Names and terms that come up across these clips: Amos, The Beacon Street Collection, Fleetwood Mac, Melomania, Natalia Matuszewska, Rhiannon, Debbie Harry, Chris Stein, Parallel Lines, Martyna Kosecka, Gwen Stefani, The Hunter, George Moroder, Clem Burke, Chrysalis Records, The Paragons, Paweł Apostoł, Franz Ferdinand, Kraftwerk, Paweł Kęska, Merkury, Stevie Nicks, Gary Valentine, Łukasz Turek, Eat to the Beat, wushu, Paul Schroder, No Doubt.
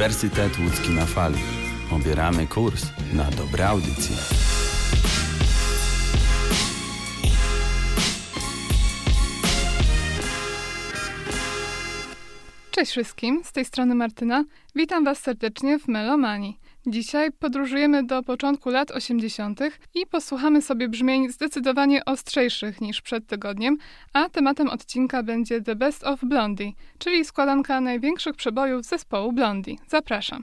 Uniwersytet Łódzki na fali. Obieramy kurs na dobre audycje. Cześć wszystkim, z tej strony Martyna. Witam Was serdecznie w Melomanii. Dzisiaj podróżujemy do początku lat 80. i posłuchamy sobie brzmień zdecydowanie ostrzejszych niż przed tygodniem, a tematem odcinka będzie The Best of Blondie, czyli składanka największych przebojów zespołu Blondie. Zapraszam.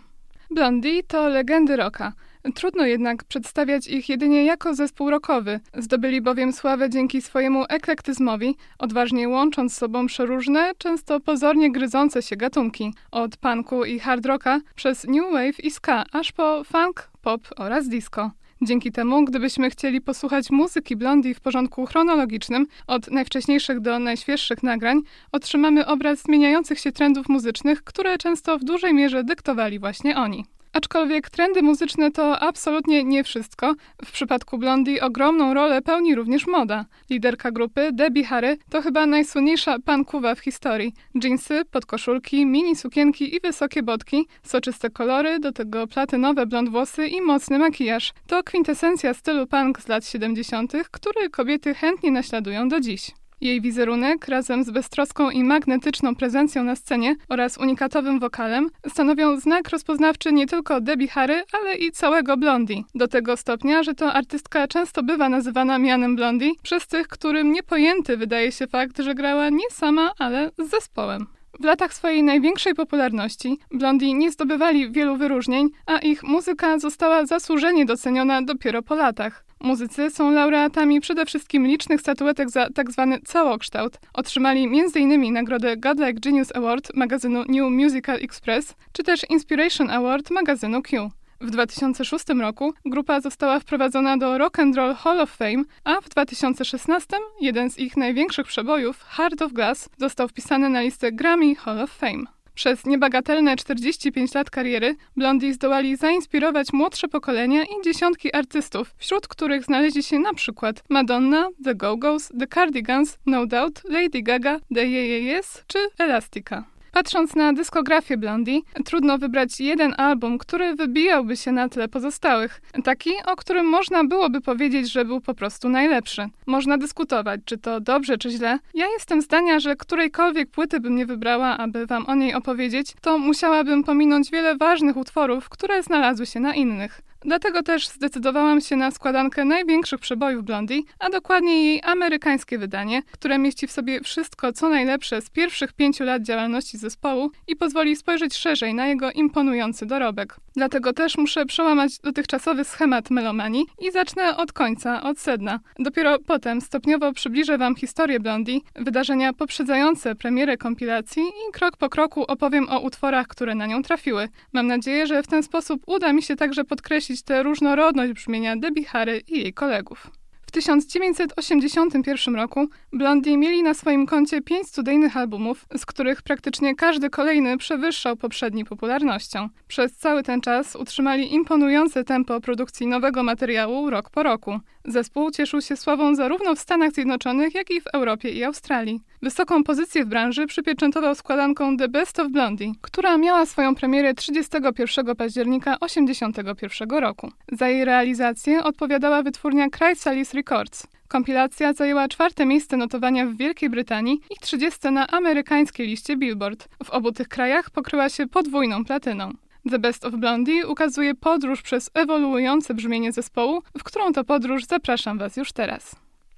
Blondie to legendy rocka. Trudno jednak przedstawiać ich jedynie jako zespół rockowy. Zdobyli bowiem sławę dzięki swojemu eklektyzmowi, odważnie łącząc z sobą przeróżne, często pozornie gryzące się gatunki. Od punku i hard rocka, przez new wave i ska, aż po funk, pop oraz disco. Dzięki temu, gdybyśmy chcieli posłuchać muzyki Blondie w porządku chronologicznym, od najwcześniejszych do najświeższych nagrań, otrzymamy obraz zmieniających się trendów muzycznych, które często w dużej mierze dyktowali właśnie oni. Aczkolwiek trendy muzyczne to absolutnie nie wszystko. W przypadku Blondie ogromną rolę pełni również moda. Liderka grupy, Debbie Harry, to chyba najsłynniejsza pankuwa w historii. Dżinsy, podkoszulki, mini sukienki i wysokie botki, soczyste kolory, do tego platynowe blond włosy i mocny makijaż. To kwintesencja stylu punk z lat 70., który kobiety chętnie naśladują do dziś. Jej wizerunek razem z beztroską i magnetyczną prezencją na scenie oraz unikatowym wokalem stanowią znak rozpoznawczy nie tylko Debbie Harry, ale i całego Blondie. Do tego stopnia, że to artystka często bywa nazywana mianem Blondie przez tych, którym niepojęty wydaje się fakt, że grała nie sama, ale z zespołem. W latach swojej największej popularności Blondie nie zdobywali wielu wyróżnień, a ich muzyka została zasłużenie doceniona dopiero po latach. Muzycy są laureatami przede wszystkim licznych statuetek za tzw. całokształt. Otrzymali m.in. nagrodę Godlike Genius Award magazynu New Musical Express, czy też Inspiration Award magazynu Q. W 2006 roku grupa została wprowadzona do Rock and Roll Hall of Fame, a w 2016 jeden z ich największych przebojów, Heart of Glass, został wpisany na listę Grammy Hall of Fame. Przez niebagatelne 45 lat kariery Blondie zdołali zainspirować młodsze pokolenia i dziesiątki artystów, wśród których znaleźli się np. Madonna, The Go-Go's, The Cardigans, No Doubt, Lady Gaga, The Yes czy Elastica. Patrząc na dyskografię Blondie, trudno wybrać jeden album, który wybijałby się na tle pozostałych. Taki, o którym można byłoby powiedzieć, że był po prostu najlepszy. Można dyskutować, czy to dobrze, czy źle. Ja jestem zdania, że którejkolwiek płyty bym nie wybrała, aby wam o niej opowiedzieć, to musiałabym pominąć wiele ważnych utworów, które znalazły się na innych. Dlatego też zdecydowałam się na składankę największych przebojów Blondie, a dokładnie jej amerykańskie wydanie, które mieści w sobie wszystko, co najlepsze z pierwszych 5 lat działalności zespołu i pozwoli spojrzeć szerzej na jego imponujący dorobek. Dlatego też muszę przełamać dotychczasowy schemat melomanii i zacznę od końca, od sedna. Dopiero potem stopniowo przybliżę wam historię Blondie, wydarzenia poprzedzające premierę kompilacji i krok po kroku opowiem o utworach, które na nią trafiły. Mam nadzieję, że w ten sposób uda mi się także podkreślić tę różnorodność brzmienia Debbie Harry i jej kolegów. W 1981 roku Blondie mieli na swoim koncie 5 studyjnych albumów, z których praktycznie każdy kolejny przewyższał poprzedni popularnością. Przez cały ten czas utrzymali imponujące tempo produkcji nowego materiału rok po roku. Zespół cieszył się sławą zarówno w Stanach Zjednoczonych, jak i w Europie i Australii. Wysoką pozycję w branży przypieczętował składanką The Best of Blondie, która miała swoją premierę 31 października 1981 roku. Za jej realizację odpowiadała wytwórnia Chrysalis Records. Kompilacja zajęła 4. miejsce notowania w Wielkiej Brytanii i 30. na amerykańskiej liście Billboard. W obu tych krajach pokryła się podwójną platyną. The Best of Blondie ukazuje podróż przez ewoluujące brzmienie zespołu, w którą to podróż zapraszam was już teraz.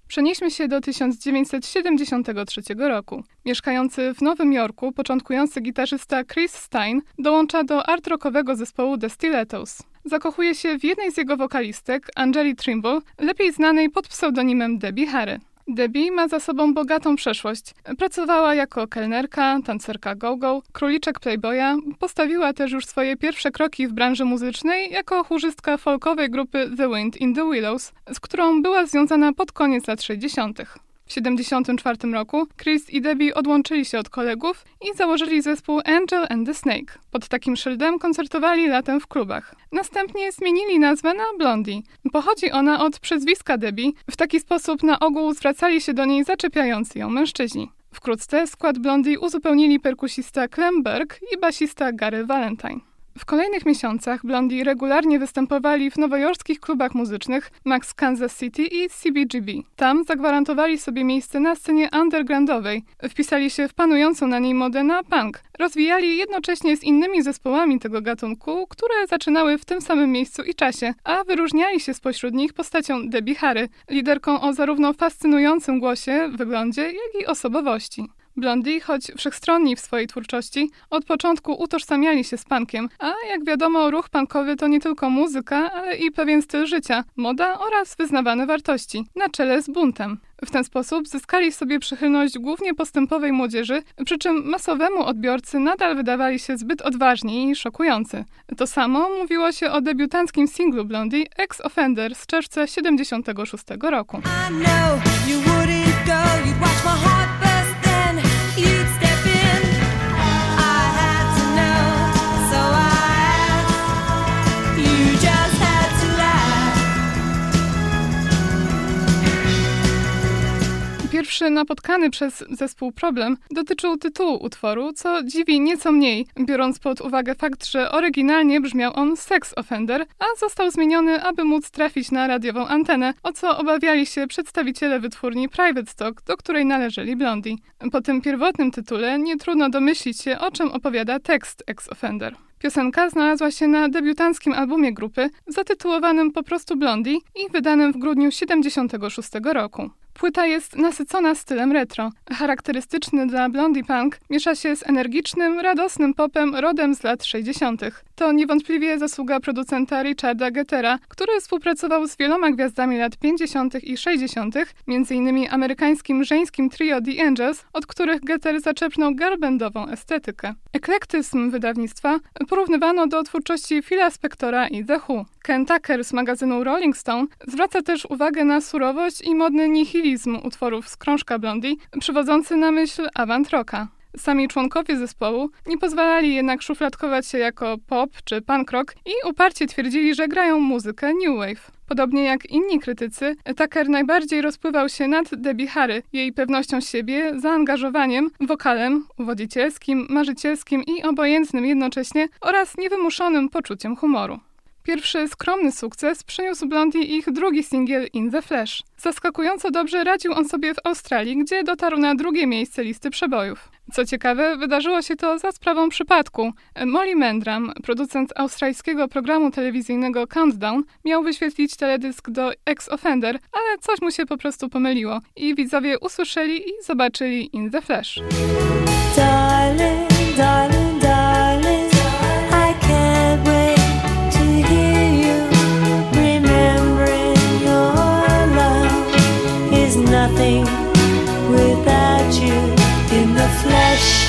Przenieśmy się do 1973 roku. Mieszkający w Nowym Jorku początkujący gitarzysta Chris Stein dołącza do art-rockowego zespołu The Stilettos. Zakochuje się w jednej z jego wokalistek, Angeli Trimble, lepiej znanej pod pseudonimem Debbie Harry. Debbie ma za sobą bogatą przeszłość. Pracowała jako kelnerka, tancerka go-go, króliczek playboya, postawiła też już swoje pierwsze kroki w branży muzycznej jako chórzystka folkowej grupy The Wind in the Willows, z którą była związana pod koniec lat 60. W 1974 roku Chris i Debbie odłączyli się od kolegów i założyli zespół Angel and the Snake. Pod takim szyldem koncertowali latem w klubach. Następnie zmienili nazwę na Blondie. Pochodzi ona od przezwiska Debbie. W taki sposób na ogół zwracali się do niej zaczepiający ją mężczyźni. Wkrótce skład Blondie uzupełnili perkusista Clem Burke i basista Gary Valentine. W kolejnych miesiącach Blondie regularnie występowali w nowojorskich klubach muzycznych Max Kansas City i CBGB. Tam zagwarantowali sobie miejsce na scenie undergroundowej, wpisali się w panującą na niej modę na punk, rozwijali jednocześnie z innymi zespołami tego gatunku, które zaczynały w tym samym miejscu i czasie, a wyróżniali się spośród nich postacią Debbie Harry, liderką o zarówno fascynującym głosie, wyglądzie, jak i osobowości. Blondie, choć wszechstronni w swojej twórczości, od początku utożsamiali się z punkiem, a jak wiadomo ruch punkowy to nie tylko muzyka, ale i pewien styl życia, moda oraz wyznawane wartości, na czele z buntem. W ten sposób zyskali sobie przychylność głównie postępowej młodzieży, przy czym masowemu odbiorcy nadal wydawali się zbyt odważni i szokujący. To samo mówiło się o debiutanckim singlu Blondie Ex-Offender z czerwca 1976 roku. Pierwszy napotkany przez zespół problem dotyczył tytułu utworu, co dziwi nieco mniej, biorąc pod uwagę fakt, że oryginalnie brzmiał on Sex Offender, a został zmieniony, aby móc trafić na radiową antenę, o co obawiali się przedstawiciele wytwórni Private Stock, do której należeli Blondie. Po tym pierwotnym tytule nie trudno domyślić się, o czym opowiada tekst Ex Offender. Piosenka znalazła się na debiutanckim albumie grupy, zatytułowanym po prostu Blondie i wydanym w grudniu 1976 roku. Płyta jest nasycona stylem retro. Charakterystyczny dla Blondie punk miesza się z energicznym, radosnym popem rodem z lat 60. To niewątpliwie zasługa producenta Richarda Gottehra, który współpracował z wieloma gwiazdami lat 50. i 60., m.in. amerykańskim żeńskim trio The Angels, od których Gottehrer zaczepnął girlbandową estetykę. Eklektyzm wydawnictwa porównywano do twórczości Phila Spectora i The Who. Ken Tucker z magazynu Rolling Stone zwraca też uwagę na surowość i modny nihilizm utworów z krążka Blondie, przywodzący na myśl avant-rocka. Sami członkowie zespołu nie pozwalali jednak szufladkować się jako pop czy punk rock i uparcie twierdzili, że grają muzykę new wave. Podobnie jak inni krytycy, Tucker najbardziej rozpływał się nad Debbie Harry, jej pewnością siebie, zaangażowaniem, wokalem uwodzicielskim, marzycielskim i obojętnym jednocześnie oraz niewymuszonym poczuciem humoru. Pierwszy skromny sukces przyniósł Blondie ich drugi singiel In the Flesh. Zaskakująco dobrze radził on sobie w Australii, gdzie dotarł na drugie miejsce listy przebojów. Co ciekawe, wydarzyło się to za sprawą przypadku. Molly Mendram, producent australijskiego programu telewizyjnego Countdown, miał wyświetlić teledysk do Ex-Offender, ale coś mu się po prostu pomyliło i widzowie usłyszeli i zobaczyli In the Flesh. Darling, darling, darling, I can't wait. Nothing without you in the flesh.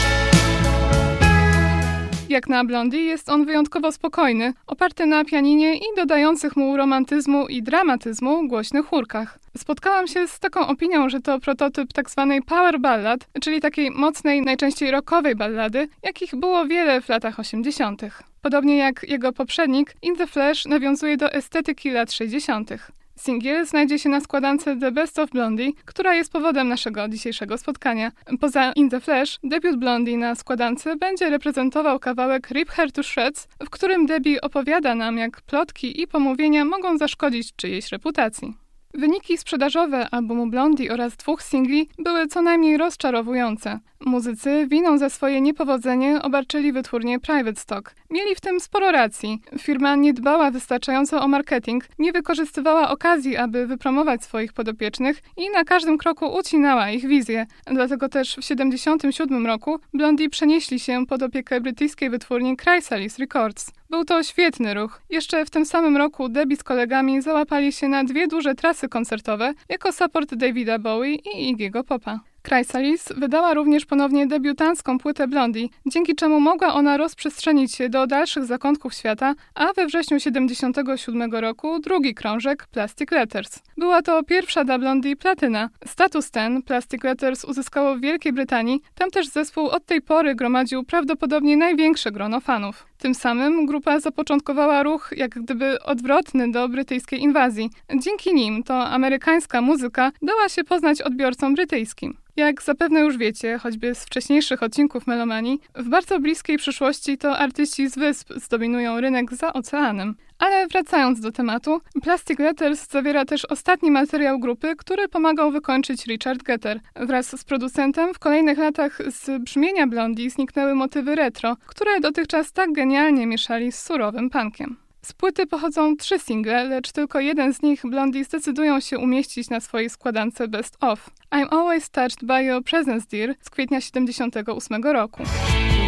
Jak na Blondie jest on wyjątkowo spokojny, oparty na pianinie i dodających mu romantyzmu i dramatyzmu głośnych chórkach. Spotkałam się z taką opinią, że to prototyp tzw. power ballad, czyli takiej mocnej, najczęściej rockowej ballady, jakich było wiele w latach 80. Podobnie jak jego poprzednik, In the Flesh nawiązuje do estetyki lat 60. Singiel znajdzie się na składance The Best of Blondie, która jest powodem naszego dzisiejszego spotkania. Poza In the Flesh, debiut Blondie na składance będzie reprezentował kawałek Rip Her to Shreds, w którym Debbie opowiada nam, jak plotki i pomówienia mogą zaszkodzić czyjejś reputacji. Wyniki sprzedażowe albumu Blondie oraz 2 singli były co najmniej rozczarowujące. Muzycy winą za swoje niepowodzenie obarczyli wytwórnię Private Stock. Mieli w tym sporo racji. Firma nie dbała wystarczająco o marketing, nie wykorzystywała okazji, aby wypromować swoich podopiecznych i na każdym kroku ucinała ich wizję. Dlatego też w 1977 roku Blondie przenieśli się pod opiekę brytyjskiej wytwórni Chrysalis Records. Był to świetny ruch. Jeszcze w tym samym roku Debbie z kolegami załapali się na 2 duże trasy koncertowe jako support Davida Bowie i Iggy'ego Popa. Chrysalis wydała również ponownie debiutancką płytę Blondie, dzięki czemu mogła ona rozprzestrzenić się do dalszych zakątków świata, a we wrześniu 1977 roku drugi krążek Plastic Letters. Była to pierwsza dla Blondie platyna. Status ten Plastic Letters uzyskało w Wielkiej Brytanii, tam też zespół od tej pory gromadził prawdopodobnie największe grono fanów. Tym samym grupa zapoczątkowała ruch jak gdyby odwrotny do brytyjskiej inwazji. Dzięki nim to amerykańska muzyka dała się poznać odbiorcom brytyjskim. Jak zapewne już wiecie, choćby z wcześniejszych odcinków Melomanii, w bardzo bliskiej przyszłości to artyści z wysp zdominują rynek za oceanem. Ale wracając do tematu, Plastic Letters zawiera też ostatni materiał grupy, który pomagał wykończyć Richard Gottehrer. Wraz z producentem w kolejnych latach z brzmienia Blondie zniknęły motywy retro, które dotychczas tak genialnie mieszali z surowym punkiem. Z płyty pochodzą 3 single, lecz tylko jeden z nich Blondie zdecydują się umieścić na swojej składance Best Of. I'm Always Touched by Your Presence, Dear z kwietnia 78 roku.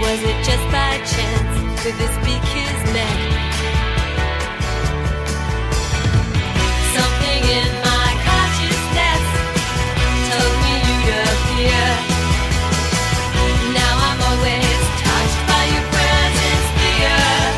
Was it just by chance? Did this be his neck? Something in my consciousness told me you'd appear. Now I'm always touched by your presence, dear.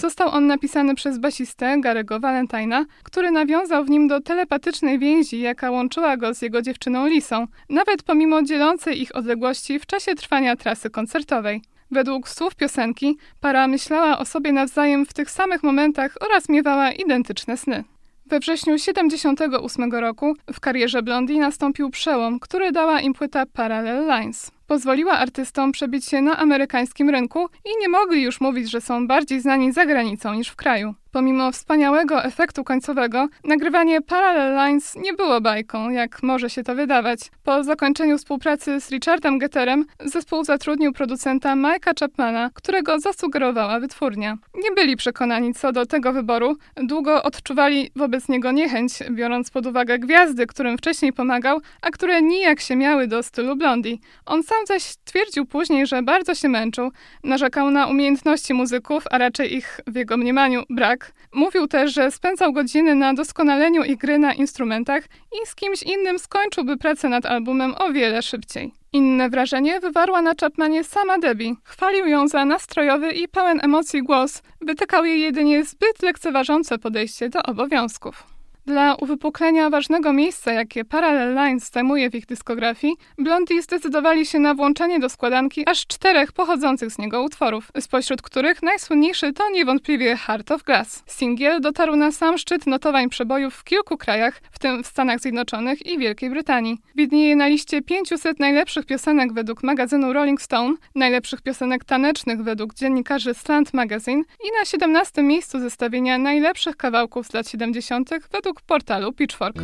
Został on napisany przez basistę Gary'ego Valentina, który nawiązał w nim do telepatycznej więzi, jaka łączyła go z jego dziewczyną Lisą, nawet pomimo dzielącej ich odległości w czasie trwania trasy koncertowej. Według słów piosenki para myślała o sobie nawzajem w tych samych momentach oraz miewała identyczne sny. We wrześniu 78 roku w karierze Blondie nastąpił przełom, który dała im płyta Parallel Lines. Pozwoliła artystom przebić się na amerykańskim rynku i nie mogli już mówić, że są bardziej znani za granicą niż w kraju. Pomimo wspaniałego efektu końcowego, nagrywanie Parallel Lines nie było bajką, jak może się to wydawać. Po zakończeniu współpracy z Richardem Gottherem zespół zatrudnił producenta Mike'a Chapmana, którego zasugerowała wytwórnia. Nie byli przekonani co do tego wyboru, długo odczuwali wobec niego niechęć, biorąc pod uwagę gwiazdy, którym wcześniej pomagał, a które nijak się miały do stylu Blondie. On sam zaś twierdził później, że bardzo się męczył, narzekał na umiejętności muzyków, a raczej ich, w jego mniemaniu, brak. Mówił też, że spędzał godziny na doskonaleniu ich gry na instrumentach i z kimś innym skończyłby pracę nad albumem o wiele szybciej. Inne wrażenie wywarła na Chapmanie sama Debbie. Chwalił ją za nastrojowy i pełen emocji głos, wytykał jej jedynie zbyt lekceważące podejście do obowiązków. Dla uwypuklenia ważnego miejsca, jakie Parallel Lines zajmuje w ich dyskografii, Blondie zdecydowali się na włączenie do składanki aż 4 pochodzących z niego utworów, spośród których najsłynniejszy to niewątpliwie Heart of Glass. Singiel dotarł na sam szczyt notowań przebojów w kilku krajach, w tym w Stanach Zjednoczonych i Wielkiej Brytanii. Widnieje na liście 500 najlepszych piosenek według magazynu Rolling Stone, najlepszych piosenek tanecznych według dziennikarzy Slant Magazine i na 17. miejscu zestawienia najlepszych kawałków z lat 70. według portalu Pitchfork.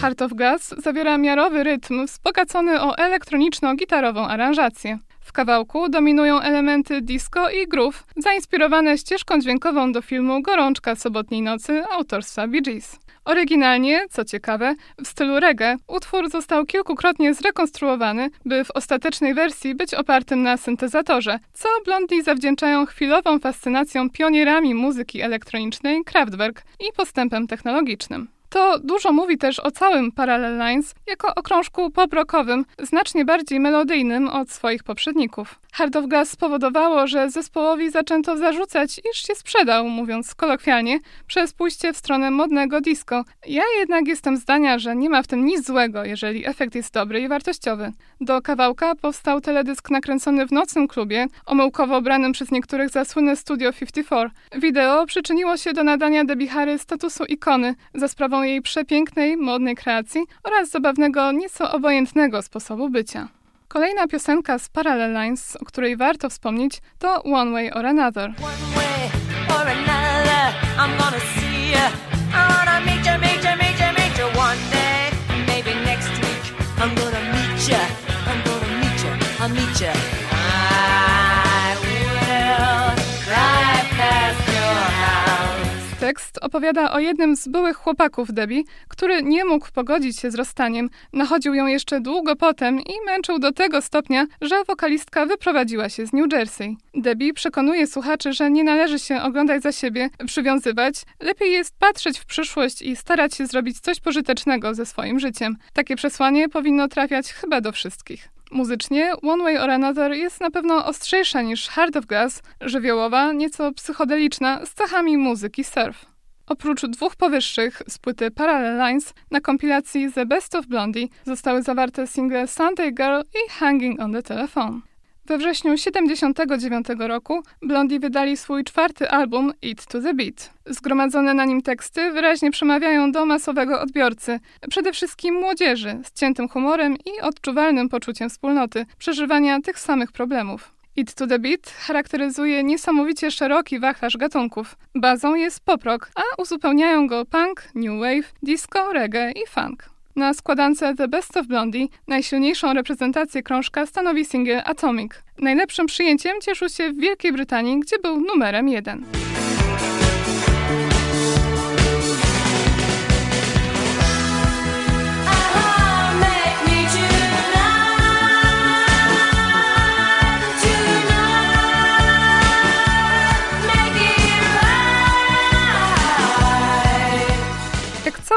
Heart of Glass zawiera miarowy rytm wzbogacony o elektroniczno-gitarową aranżację. W kawałku dominują elementy disco i groove, zainspirowane ścieżką dźwiękową do filmu Gorączka sobotniej nocy autorstwa Bee Gees. Oryginalnie, co ciekawe, w stylu reggae utwór został kilkukrotnie zrekonstruowany, by w ostatecznej wersji być opartym na syntezatorze, co Blondie zawdzięczają chwilową fascynacją pionierami muzyki elektronicznej Kraftwerk i postępem technologicznym. To dużo mówi też o całym Parallel Lines jako o krążku pop-rockowym, znacznie bardziej melodyjnym od swoich poprzedników. Heart of Glass spowodowało, że zespołowi zaczęto zarzucać, iż się sprzedał, mówiąc kolokwialnie, przez pójście w stronę modnego disco. Ja jednak jestem zdania, że nie ma w tym nic złego, jeżeli efekt jest dobry i wartościowy. Do kawałka powstał teledysk nakręcony w nocnym klubie, omyłkowo branym przez niektórych za słynne Studio 54. Wideo przyczyniło się do nadania Debbie Harry statusu ikony za sprawą jej przepięknej, modnej kreacji oraz zabawnego, nieco obojętnego sposobu bycia. Kolejna piosenka z Parallel Lines, o której warto wspomnieć, to One Way or Another. Tekst opowiada o jednym z byłych chłopaków Debbie, który nie mógł pogodzić się z rozstaniem, nachodził ją jeszcze długo potem i męczył do tego stopnia, że wokalistka wyprowadziła się z New Jersey. Debbie przekonuje słuchaczy, że nie należy się oglądać za siebie, przywiązywać, lepiej jest patrzeć w przyszłość i starać się zrobić coś pożytecznego ze swoim życiem. Takie przesłanie powinno trafiać chyba do wszystkich. Muzycznie One Way or Another jest na pewno ostrzejsza niż Heart of Glass, żywiołowa, nieco psychodeliczna, z cechami muzyki surf. Oprócz dwóch powyższych z płyty Parallel Lines na kompilacji The Best of Blondie zostały zawarte single Sunday Girl i Hanging on the Telephone. We wrześniu 1979 roku Blondie wydali swój 4. album Eat to the Beat. Zgromadzone na nim teksty wyraźnie przemawiają do masowego odbiorcy, przede wszystkim młodzieży, z ciętym humorem i odczuwalnym poczuciem wspólnoty, przeżywania tych samych problemów. Eat to the Beat charakteryzuje niesamowicie szeroki wachlarz gatunków. Bazą jest pop-rock, a uzupełniają go punk, new wave, disco, reggae i funk. Na składance The Best of Blondie najsilniejszą reprezentację krążka stanowi singiel Atomic. Najlepszym przyjęciem cieszył się w Wielkiej Brytanii, gdzie był numerem 1.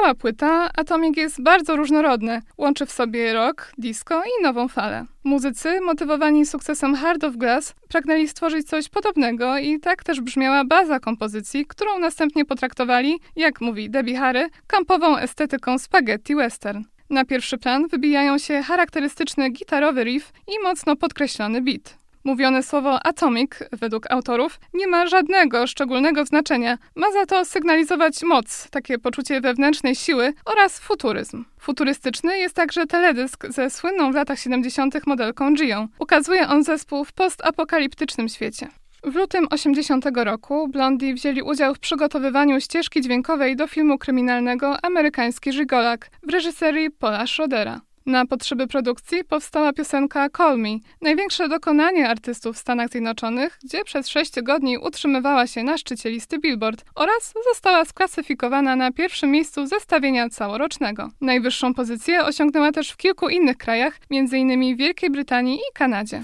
Cała płyta Atomic jest bardzo różnorodny, łączy w sobie rock, disco i nową falę. Muzycy, motywowani sukcesem Heart of Glass, pragnęli stworzyć coś podobnego i tak też brzmiała baza kompozycji, którą następnie potraktowali, jak mówi Debbie Harry, kampową estetyką spaghetti western. Na pierwszy plan wybijają się charakterystyczny gitarowy riff i mocno podkreślony beat. Mówione słowo Atomic, według autorów, nie ma żadnego szczególnego znaczenia. Ma za to sygnalizować moc, takie poczucie wewnętrznej siły oraz futuryzm. Futurystyczny jest także teledysk ze słynną w latach 70. modelką Gią. Ukazuje on zespół w postapokaliptycznym świecie. W lutym 80. roku Blondie wzięli udział w przygotowywaniu ścieżki dźwiękowej do filmu kryminalnego Amerykański Żigolak w reżyserii Paula Schrodera. Na potrzeby produkcji powstała piosenka Call Me, największe dokonanie artystów w Stanach Zjednoczonych, gdzie przez 6 tygodni utrzymywała się na szczycie listy Billboard oraz została sklasyfikowana na pierwszym miejscu zestawienia całorocznego. Najwyższą pozycję osiągnęła też w kilku innych krajach, m.in. Wielkiej Brytanii i Kanadzie.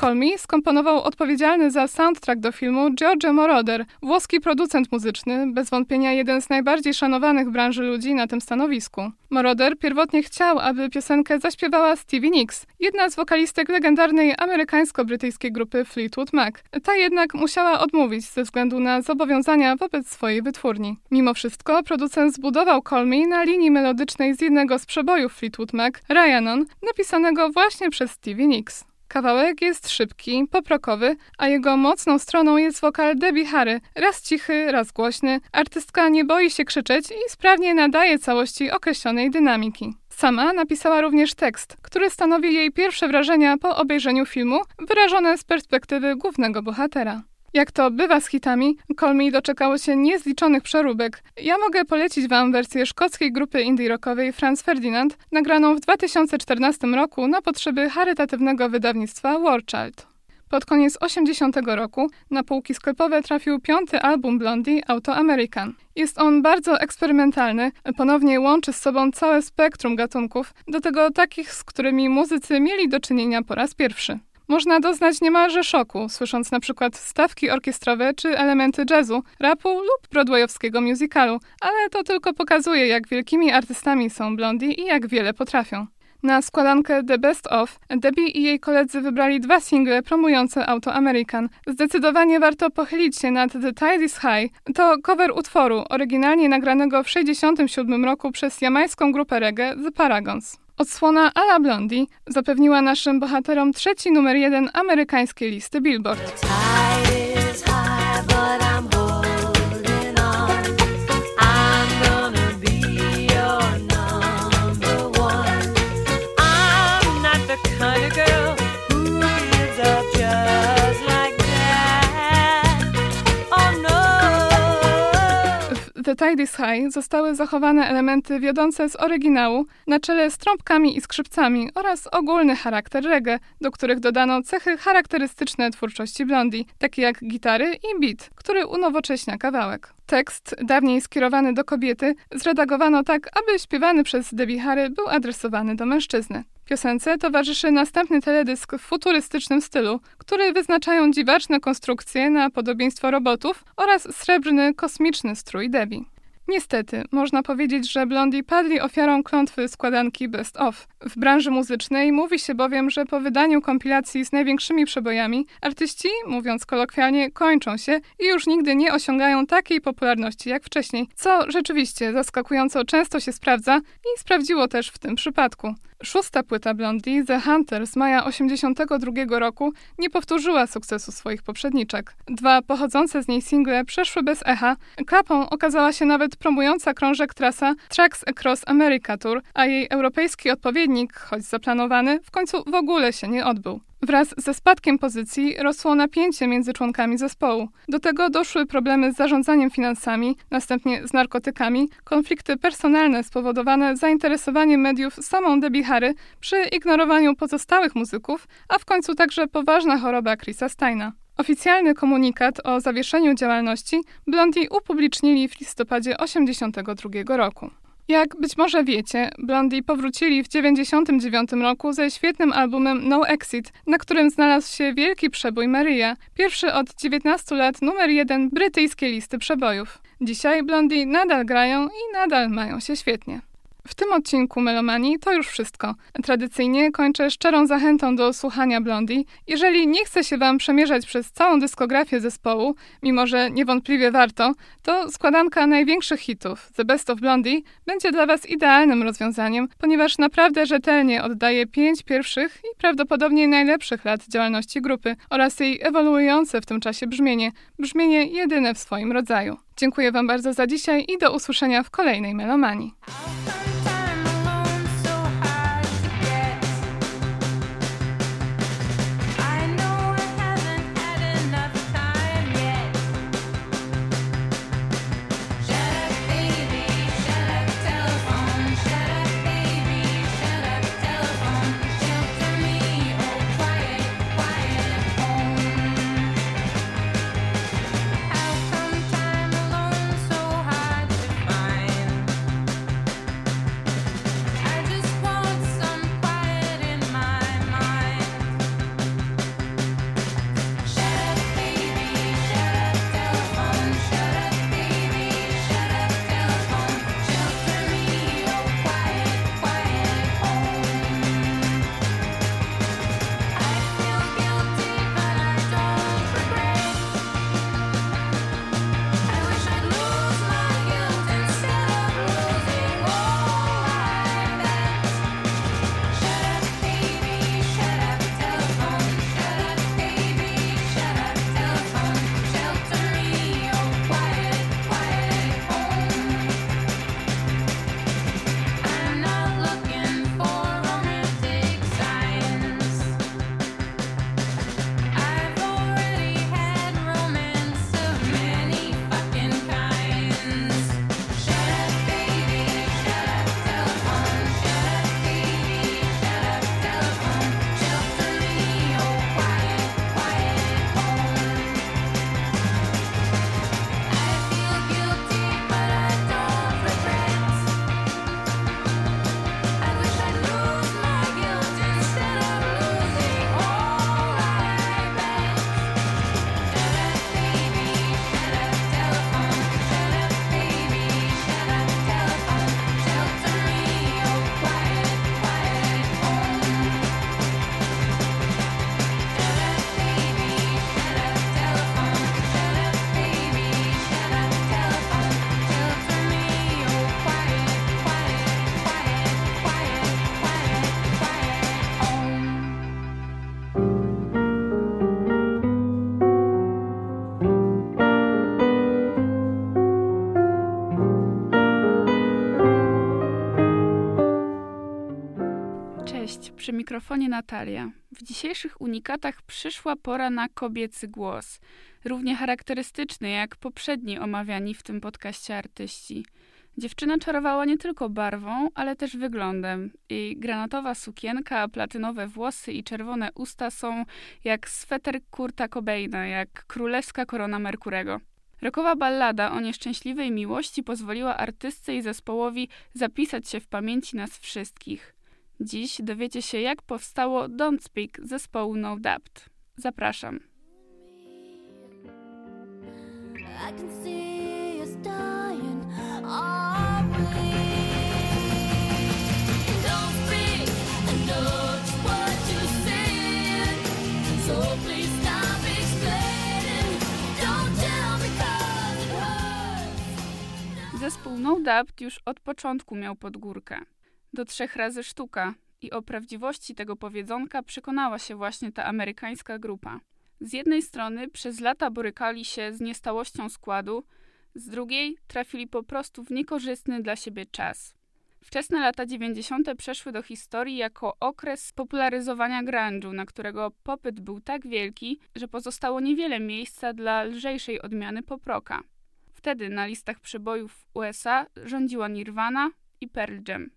Call Me skomponował odpowiedzialny za soundtrack do filmu George Moroder, włoski producent muzyczny, bez wątpienia jeden z najbardziej szanowanych w branży ludzi na tym stanowisku. Moroder pierwotnie chciał, aby piosenkę zaśpiewała Stevie Nicks, jedna z wokalistek legendarnej amerykańsko-brytyjskiej grupy Fleetwood Mac. Ta jednak musiała odmówić ze względu na zobowiązania wobec swojej wytwórni. Mimo wszystko producent zbudował Call Me na linii melodycznej z jednego z przebojów Fleetwood Mac, Rhiannon, napisanego właśnie przez Stevie Nicks. Kawałek jest szybki, poprokowy, a jego mocną stroną jest wokal Debbie Harry, raz cichy, raz głośny. Artystka nie boi się krzyczeć i sprawnie nadaje całości określonej dynamiki. Sama napisała również tekst, który stanowi jej pierwsze wrażenia po obejrzeniu filmu, wyrażone z perspektywy głównego bohatera. Jak to bywa z hitami, Call Me doczekało się niezliczonych przeróbek. Ja mogę polecić wam wersję szkockiej grupy indie rockowej Franz Ferdinand, nagraną w 2014 roku na potrzeby charytatywnego wydawnictwa Warchild. Pod koniec 80. roku na półki sklepowe trafił 5. album Blondie, Auto American. Jest on bardzo eksperymentalny, ponownie łączy z sobą całe spektrum gatunków, do tego takich, z którymi muzycy mieli do czynienia po raz pierwszy. Można doznać niemalże szoku, słysząc na przykład stawki orkiestrowe czy elementy jazzu, rapu lub broadwayowskiego musicalu, ale to tylko pokazuje, jak wielkimi artystami są Blondie i jak wiele potrafią. Na składankę The Best Of Debbie i jej koledzy wybrali 2 single promujące Auto American. Zdecydowanie warto pochylić się nad The Tide is High. To cover utworu, oryginalnie nagranego w 1967 roku przez jamańską grupę reggae The Paragons. Odsłona à la Blondie zapewniła naszym bohaterom 3. numer 1 amerykańskiej listy Billboard. The Tide is High zostały zachowane elementy wiodące z oryginału na czele z trąbkami i skrzypcami oraz ogólny charakter reggae, do których dodano cechy charakterystyczne twórczości Blondie, takie jak gitary i beat, który unowocześnia kawałek. Tekst, dawniej skierowany do kobiety, zredagowano tak, aby śpiewany przez Debbie Harry był adresowany do mężczyzny. Piosence towarzyszy następny teledysk w futurystycznym stylu, który wyznaczają dziwaczne konstrukcje na podobieństwo robotów oraz srebrny, kosmiczny strój Debbie. Niestety, można powiedzieć, że Blondie padli ofiarą klątwy składanki Best Of. W branży muzycznej mówi się bowiem, że po wydaniu kompilacji z największymi przebojami artyści, mówiąc kolokwialnie, kończą się i już nigdy nie osiągają takiej popularności jak wcześniej, co rzeczywiście zaskakująco często się sprawdza i sprawdziło też w tym przypadku. Szósta płyta Blondie, The Hunter z maja 1982 roku, nie powtórzyła sukcesu swoich poprzedniczek. Dwa pochodzące z niej single przeszły bez echa, klapą okazała się nawet promująca krążek trasa Tracks Across America Tour, a jej europejski odpowiednik, choć zaplanowany, w końcu w ogóle się nie odbył. Wraz ze spadkiem pozycji rosło napięcie między członkami zespołu. Do tego doszły problemy z zarządzaniem finansami, następnie z narkotykami, konflikty personalne spowodowane zainteresowaniem mediów samą Debbie Harry przy ignorowaniu pozostałych muzyków, a w końcu także poważna choroba Chrisa Steina. Oficjalny komunikat o zawieszeniu działalności Blondie upublicznili w listopadzie 1982 roku. Jak być może wiecie, Blondie powrócili w 1999 roku ze świetnym albumem No Exit, na którym znalazł się wielki przebój Maria, pierwszy od 19 lat numer 1 brytyjskiej listy przebojów. Dzisiaj Blondie nadal grają i nadal mają się świetnie. W tym odcinku Melomanii to już wszystko. Tradycyjnie kończę szczerą zachętą do słuchania Blondie. Jeżeli nie chce się Wam przemierzać przez całą dyskografię zespołu, mimo że niewątpliwie warto, to składanka największych hitów, The Best of Blondie, będzie dla Was idealnym rozwiązaniem, ponieważ naprawdę rzetelnie oddaje 5 pierwszych i prawdopodobnie najlepszych lat działalności grupy oraz jej ewoluujące w tym czasie brzmienie jedyne w swoim rodzaju. Dziękuję Wam bardzo za dzisiaj i do usłyszenia w kolejnej Melomanii. Przy mikrofonie Natalia. W dzisiejszych unikatach przyszła pora na kobiecy głos, równie charakterystyczny jak poprzedni omawiani w tym podcaście artyści. Dziewczyna czarowała nie tylko barwą, ale też wyglądem. Jej granatowa sukienka, platynowe włosy i czerwone usta są jak sweter Kurta Cobaina, jak królewska korona Merkurego. Rockowa ballada o nieszczęśliwej miłości pozwoliła artystce i zespołowi zapisać się w pamięci nas wszystkich. Dziś dowiecie się, jak powstało Don't Speak zespołu No Doubt. Zapraszam. Zespół No Doubt już od początku miał pod górkę. Do 3 razy sztuka i o prawdziwości tego powiedzonka przekonała się właśnie ta amerykańska grupa. Z jednej strony przez lata borykali się z niestałością składu, z drugiej trafili po prostu w niekorzystny dla siebie czas. Wczesne lata 90. przeszły do historii jako okres popularyzowania grunge'u, na którego popyt był tak wielki, że pozostało niewiele miejsca dla lżejszej odmiany pop-rocka. Wtedy na listach przebojów w USA rządziła Nirvana i Pearl Jam.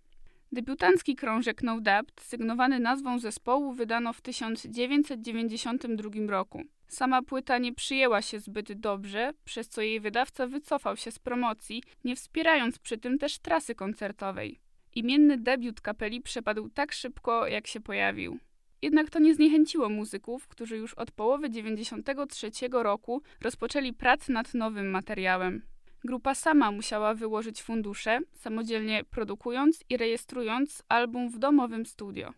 Debiutancki krążek No Doubt, sygnowany nazwą zespołu, wydano w 1992 roku. Sama płyta nie przyjęła się zbyt dobrze, przez co jej wydawca wycofał się z promocji, nie wspierając przy tym też trasy koncertowej. Imienny debiut kapeli przepadł tak szybko, jak się pojawił. Jednak to nie zniechęciło muzyków, którzy już od połowy 1993 roku rozpoczęli pracę nad nowym materiałem. Grupa sama musiała wyłożyć fundusze, samodzielnie produkując i rejestrując album w domowym studio.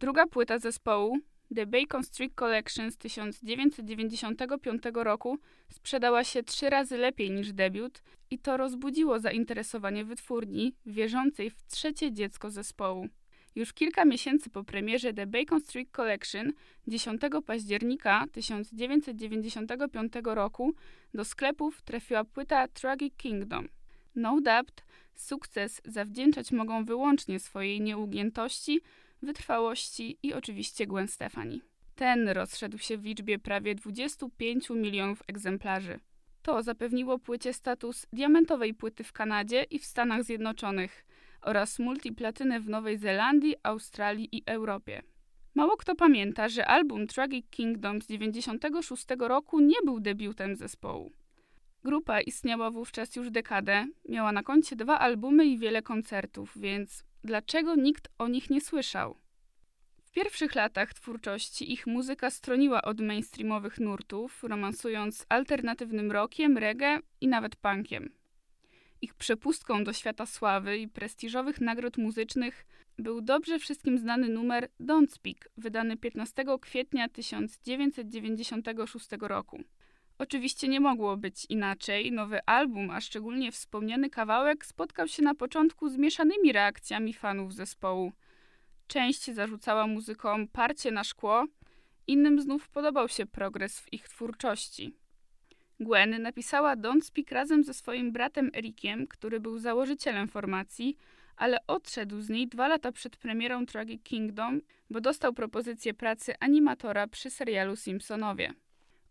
Druga płyta zespołu, The Beacon Street Collection z 1995 roku, sprzedała się 3 razy lepiej niż debiut i to rozbudziło zainteresowanie wytwórni wierzącej w trzecie dziecko zespołu. Już kilka miesięcy po premierze The Beacon Street Collection 10 października 1995 roku do sklepów trafiła płyta Tragic Kingdom. No Doubt sukces zawdzięczać mogą wyłącznie swojej nieugiętości, wytrwałości i oczywiście Gwen Stefani. Ten rozszedł się w liczbie prawie 25 milionów egzemplarzy. To zapewniło płycie status diamentowej płyty w Kanadzie i w Stanach Zjednoczonych oraz multiplatynę w Nowej Zelandii, Australii i Europie. Mało kto pamięta, że album Tragic Kingdom z 1996 roku nie był debiutem zespołu. Grupa istniała wówczas już dekadę, miała na koncie 2 albumy i wiele koncertów, więc dlaczego nikt o nich nie słyszał? W pierwszych latach twórczości ich muzyka stroniła od mainstreamowych nurtów, romansując alternatywnym rockiem, reggae i nawet punkiem. Ich przepustką do świata sławy i prestiżowych nagród muzycznych był dobrze wszystkim znany numer Don't Speak, wydany 15 kwietnia 1996 roku. Oczywiście nie mogło być inaczej, nowy album, a szczególnie wspomniany kawałek, spotkał się na początku z mieszanymi reakcjami fanów zespołu. Część zarzucała muzykom parcie na szkło, innym znów podobał się progres w ich twórczości. Gwen napisała Don't Speak razem ze swoim bratem Erikiem, który był założycielem formacji, ale odszedł z niej 2 lata przed premierą Tragic Kingdom, bo dostał propozycję pracy animatora przy serialu Simpsonowie.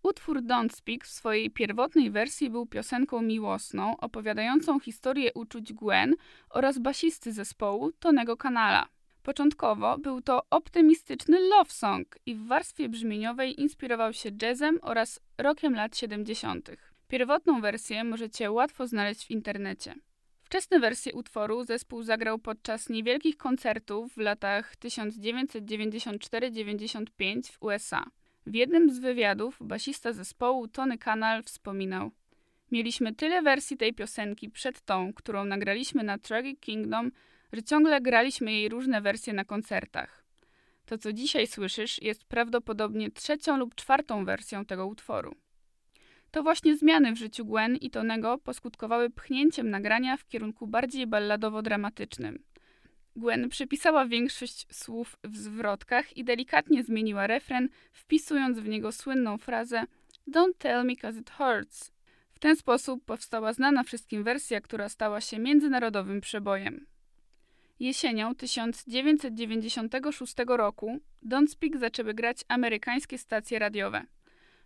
Utwór Don't Speak w swojej pierwotnej wersji był piosenką miłosną, opowiadającą historię uczuć Gwen oraz basisty zespołu Tonego Kanala. Początkowo był to optymistyczny love song i w warstwie brzmieniowej inspirował się jazzem oraz rockiem lat 70. Pierwotną wersję możecie łatwo znaleźć w internecie. Wczesne wersje utworu zespół zagrał podczas niewielkich koncertów w latach 1994-95 w USA. W jednym z wywiadów basista zespołu Tony Kanal wspominał: mieliśmy tyle wersji tej piosenki przed tą, którą nagraliśmy na Tragic Kingdom, że ciągle graliśmy jej różne wersje na koncertach. To, co dzisiaj słyszysz, jest prawdopodobnie 3. lub 4. wersją tego utworu. To właśnie zmiany w życiu Gwen i Tonego poskutkowały pchnięciem nagrania w kierunku bardziej balladowo-dramatycznym. Gwen przypisała większość słów w zwrotkach i delikatnie zmieniła refren, wpisując w niego słynną frazę Don't tell me cause it hurts. W ten sposób powstała znana wszystkim wersja, która stała się międzynarodowym przebojem. Jesienią 1996 roku Don't Speak zaczęły grać amerykańskie stacje radiowe.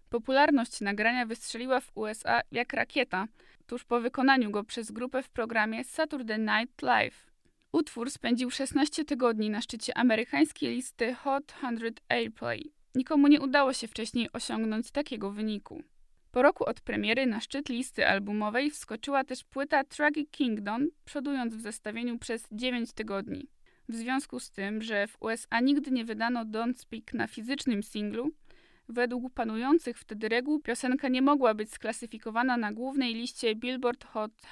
Popularność nagrania wystrzeliła w USA jak rakieta, tuż po wykonaniu go przez grupę w programie Saturday Night Live. Utwór spędził 16 tygodni na szczycie amerykańskiej listy Hot 100 Airplay. Nikomu nie udało się wcześniej osiągnąć takiego wyniku. Po roku od premiery na szczyt listy albumowej wskoczyła też płyta Tragic Kingdom, przodując w zestawieniu przez 9 tygodni. W związku z tym, że w USA nigdy nie wydano Don't Speak na fizycznym singlu, według panujących wtedy reguł piosenka nie mogła być sklasyfikowana na głównej liście Billboard Hot 100.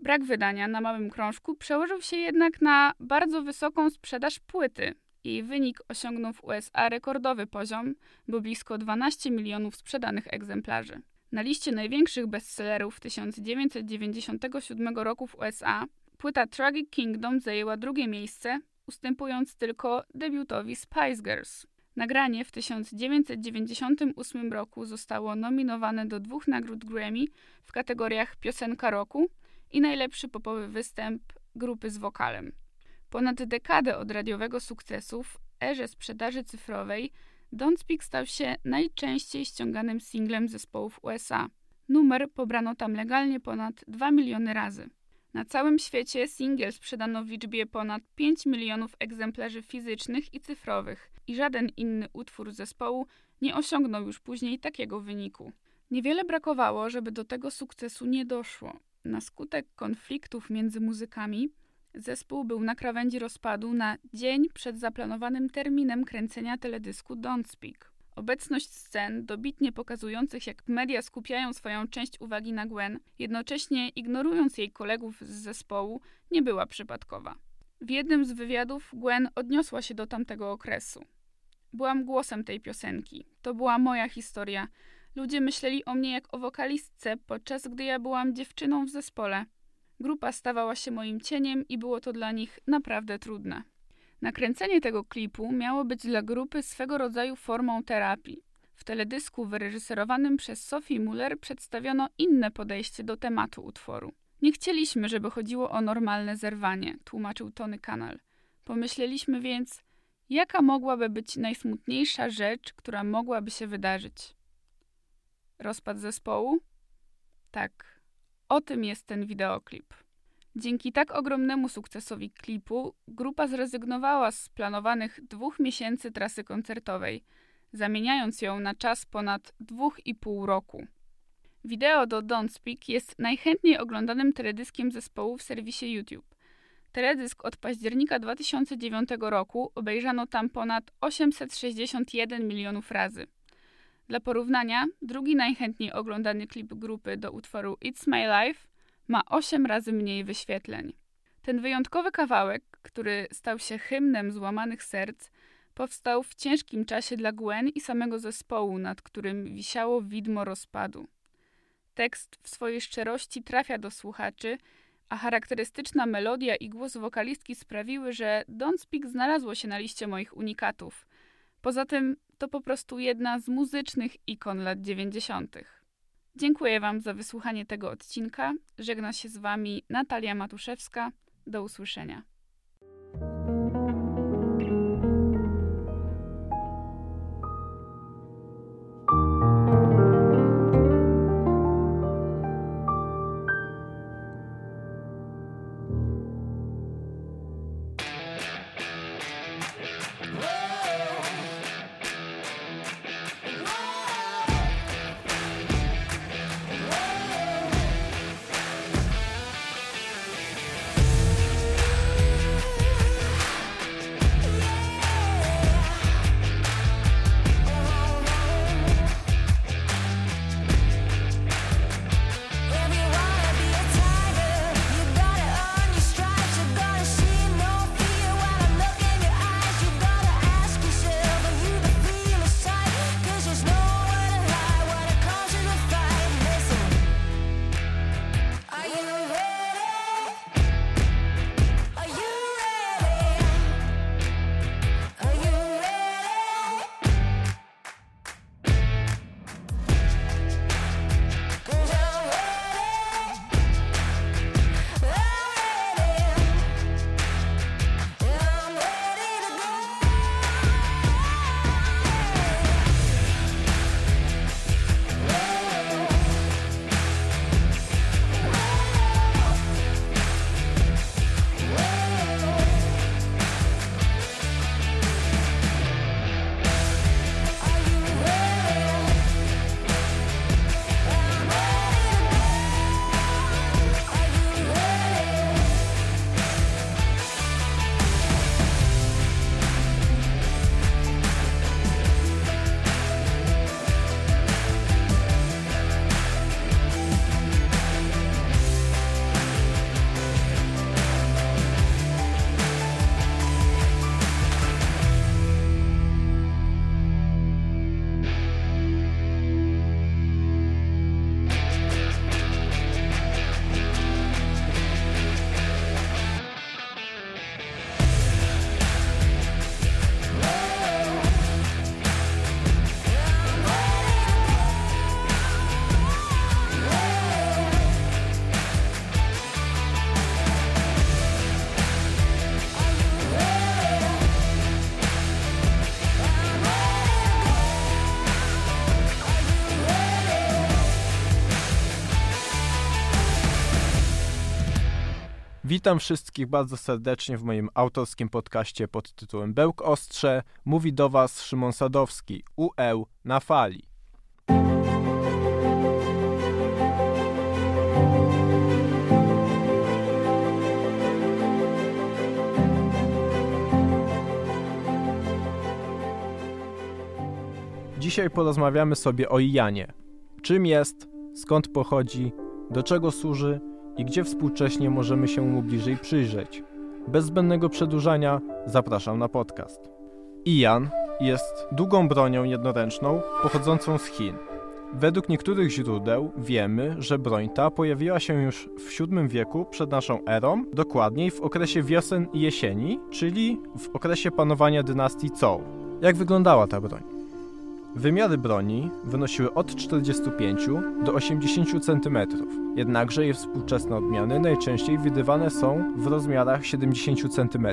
Brak wydania na małym krążku przełożył się jednak na bardzo wysoką sprzedaż płyty. Jej wynik osiągnął w USA rekordowy poziom, bo blisko 12 milionów sprzedanych egzemplarzy. Na liście największych bestsellerów 1997 roku w USA płyta Tragic Kingdom zajęła drugie miejsce, ustępując tylko debiutowi Spice Girls. Nagranie w 1998 roku zostało nominowane do 2 nagród Grammy w kategoriach Piosenka Roku i Najlepszy Popowy Występ Grupy z Wokalem. Ponad dekadę od radiowego sukcesu w erze sprzedaży cyfrowej Don't Speak stał się najczęściej ściąganym singlem zespołów USA. Numer pobrano tam legalnie ponad 2 miliony razy. Na całym świecie singiel sprzedano w liczbie ponad 5 milionów egzemplarzy fizycznych i cyfrowych i żaden inny utwór zespołu nie osiągnął już później takiego wyniku. Niewiele brakowało, żeby do tego sukcesu nie doszło. Na skutek konfliktów między muzykami zespół był na krawędzi rozpadu na dzień przed zaplanowanym terminem kręcenia teledysku Don't Speak. Obecność scen dobitnie pokazujących, jak media skupiają swoją część uwagi na Gwen, jednocześnie ignorując jej kolegów z zespołu, nie była przypadkowa. W jednym z wywiadów Gwen odniosła się do tamtego okresu. Byłam głosem tej piosenki. To była moja historia. Ludzie myśleli o mnie jak o wokalistce, podczas gdy ja byłam dziewczyną w zespole. Grupa stawała się moim cieniem i było to dla nich naprawdę trudne. Nakręcenie tego klipu miało być dla grupy swego rodzaju formą terapii. W teledysku wyreżyserowanym przez Sophie Muller przedstawiono inne podejście do tematu utworu. Nie chcieliśmy, żeby chodziło o normalne zerwanie, tłumaczył Tony Kanal. Pomyśleliśmy więc, jaka mogłaby być najsmutniejsza rzecz, która mogłaby się wydarzyć? Rozpad zespołu? Tak. O tym jest ten wideoklip. Dzięki tak ogromnemu sukcesowi klipu grupa zrezygnowała z planowanych 2 miesięcy trasy koncertowej, zamieniając ją na czas ponad 2,5 roku. Wideo do Don't Speak jest najchętniej oglądanym teledyskiem zespołu w serwisie YouTube. Teledysk od października 2009 roku obejrzano tam ponad 861 milionów razy. Dla porównania, drugi najchętniej oglądany klip grupy do utworu It's My Life ma 8 razy mniej wyświetleń. Ten wyjątkowy kawałek, który stał się hymnem złamanych serc, powstał w ciężkim czasie dla Gwen i samego zespołu, nad którym wisiało widmo rozpadu. Tekst w swojej szczerości trafia do słuchaczy, a charakterystyczna melodia i głos wokalistki sprawiły, że Don't Speak znalazło się na liście moich unikatów. Poza tym to po prostu jedna z muzycznych ikon lat 90. Dziękuję Wam za wysłuchanie tego odcinka. Żegna się z Wami Natalia Matuszewska. Do usłyszenia. Witam wszystkich bardzo serdecznie w moim autorskim podcaście pod tytułem Bełk Ostrze. Mówi do Was Szymon Sadowski, UEł na fali. Dzisiaj porozmawiamy sobie o Ijanie. Czym jest, skąd pochodzi, do czego służy i gdzie współcześnie możemy się mu bliżej przyjrzeć. Bez zbędnego przedłużania zapraszam na podcast. Ijan jest długą bronią jednoręczną pochodzącą z Chin. Według niektórych źródeł wiemy, że broń ta pojawiła się już w VII wieku przed naszą erą, dokładniej w okresie wiosen i jesieni, czyli w okresie panowania dynastii Zhou. Jak wyglądała ta broń? Wymiary broni wynosiły od 45 do 80 cm, jednakże jej współczesne odmiany najczęściej widywane są w rozmiarach 70 cm.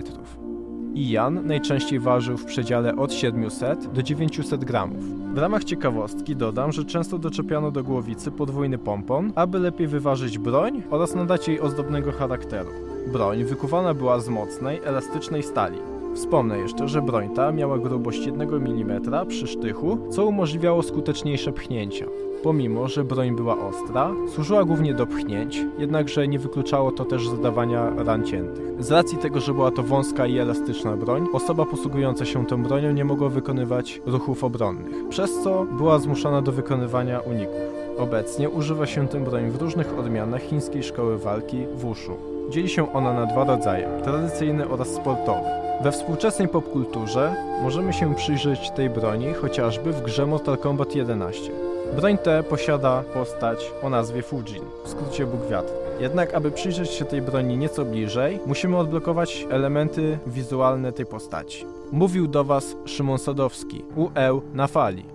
Ijan najczęściej ważył w przedziale od 700 do 900 gramów. W ramach ciekawostki dodam, że często doczepiano do głowicy podwójny pompon, aby lepiej wyważyć broń oraz nadać jej ozdobnego charakteru. Broń wykuwana była z mocnej, elastycznej stali. Wspomnę jeszcze, że broń ta miała grubość 1 mm przy sztychu, co umożliwiało skuteczniejsze pchnięcia. Pomimo, że broń była ostra, służyła głównie do pchnięć, jednakże nie wykluczało to też zadawania ran ciętych. Z racji tego, że była to wąska i elastyczna broń, osoba posługująca się tą bronią nie mogła wykonywać ruchów obronnych, przez co była zmuszana do wykonywania uników. Obecnie używa się tę broń w różnych odmianach chińskiej szkoły walki wushu. Dzieli się ona na dwa rodzaje, tradycyjny oraz sportowy. We współczesnej popkulturze możemy się przyjrzeć tej broni chociażby w grze Mortal Kombat 11. Broń tę posiada postać o nazwie Fujin, w skrócie Bóg Wiatru. Jednak aby przyjrzeć się tej broni nieco bliżej, musimy odblokować elementy wizualne tej postaci. Mówił do Was Szymon Sadowski, UEł na fali.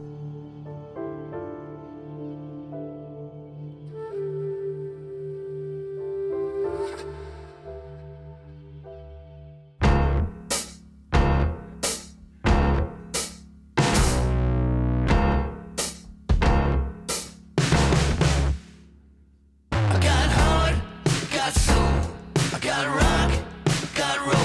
Got rock, got roll.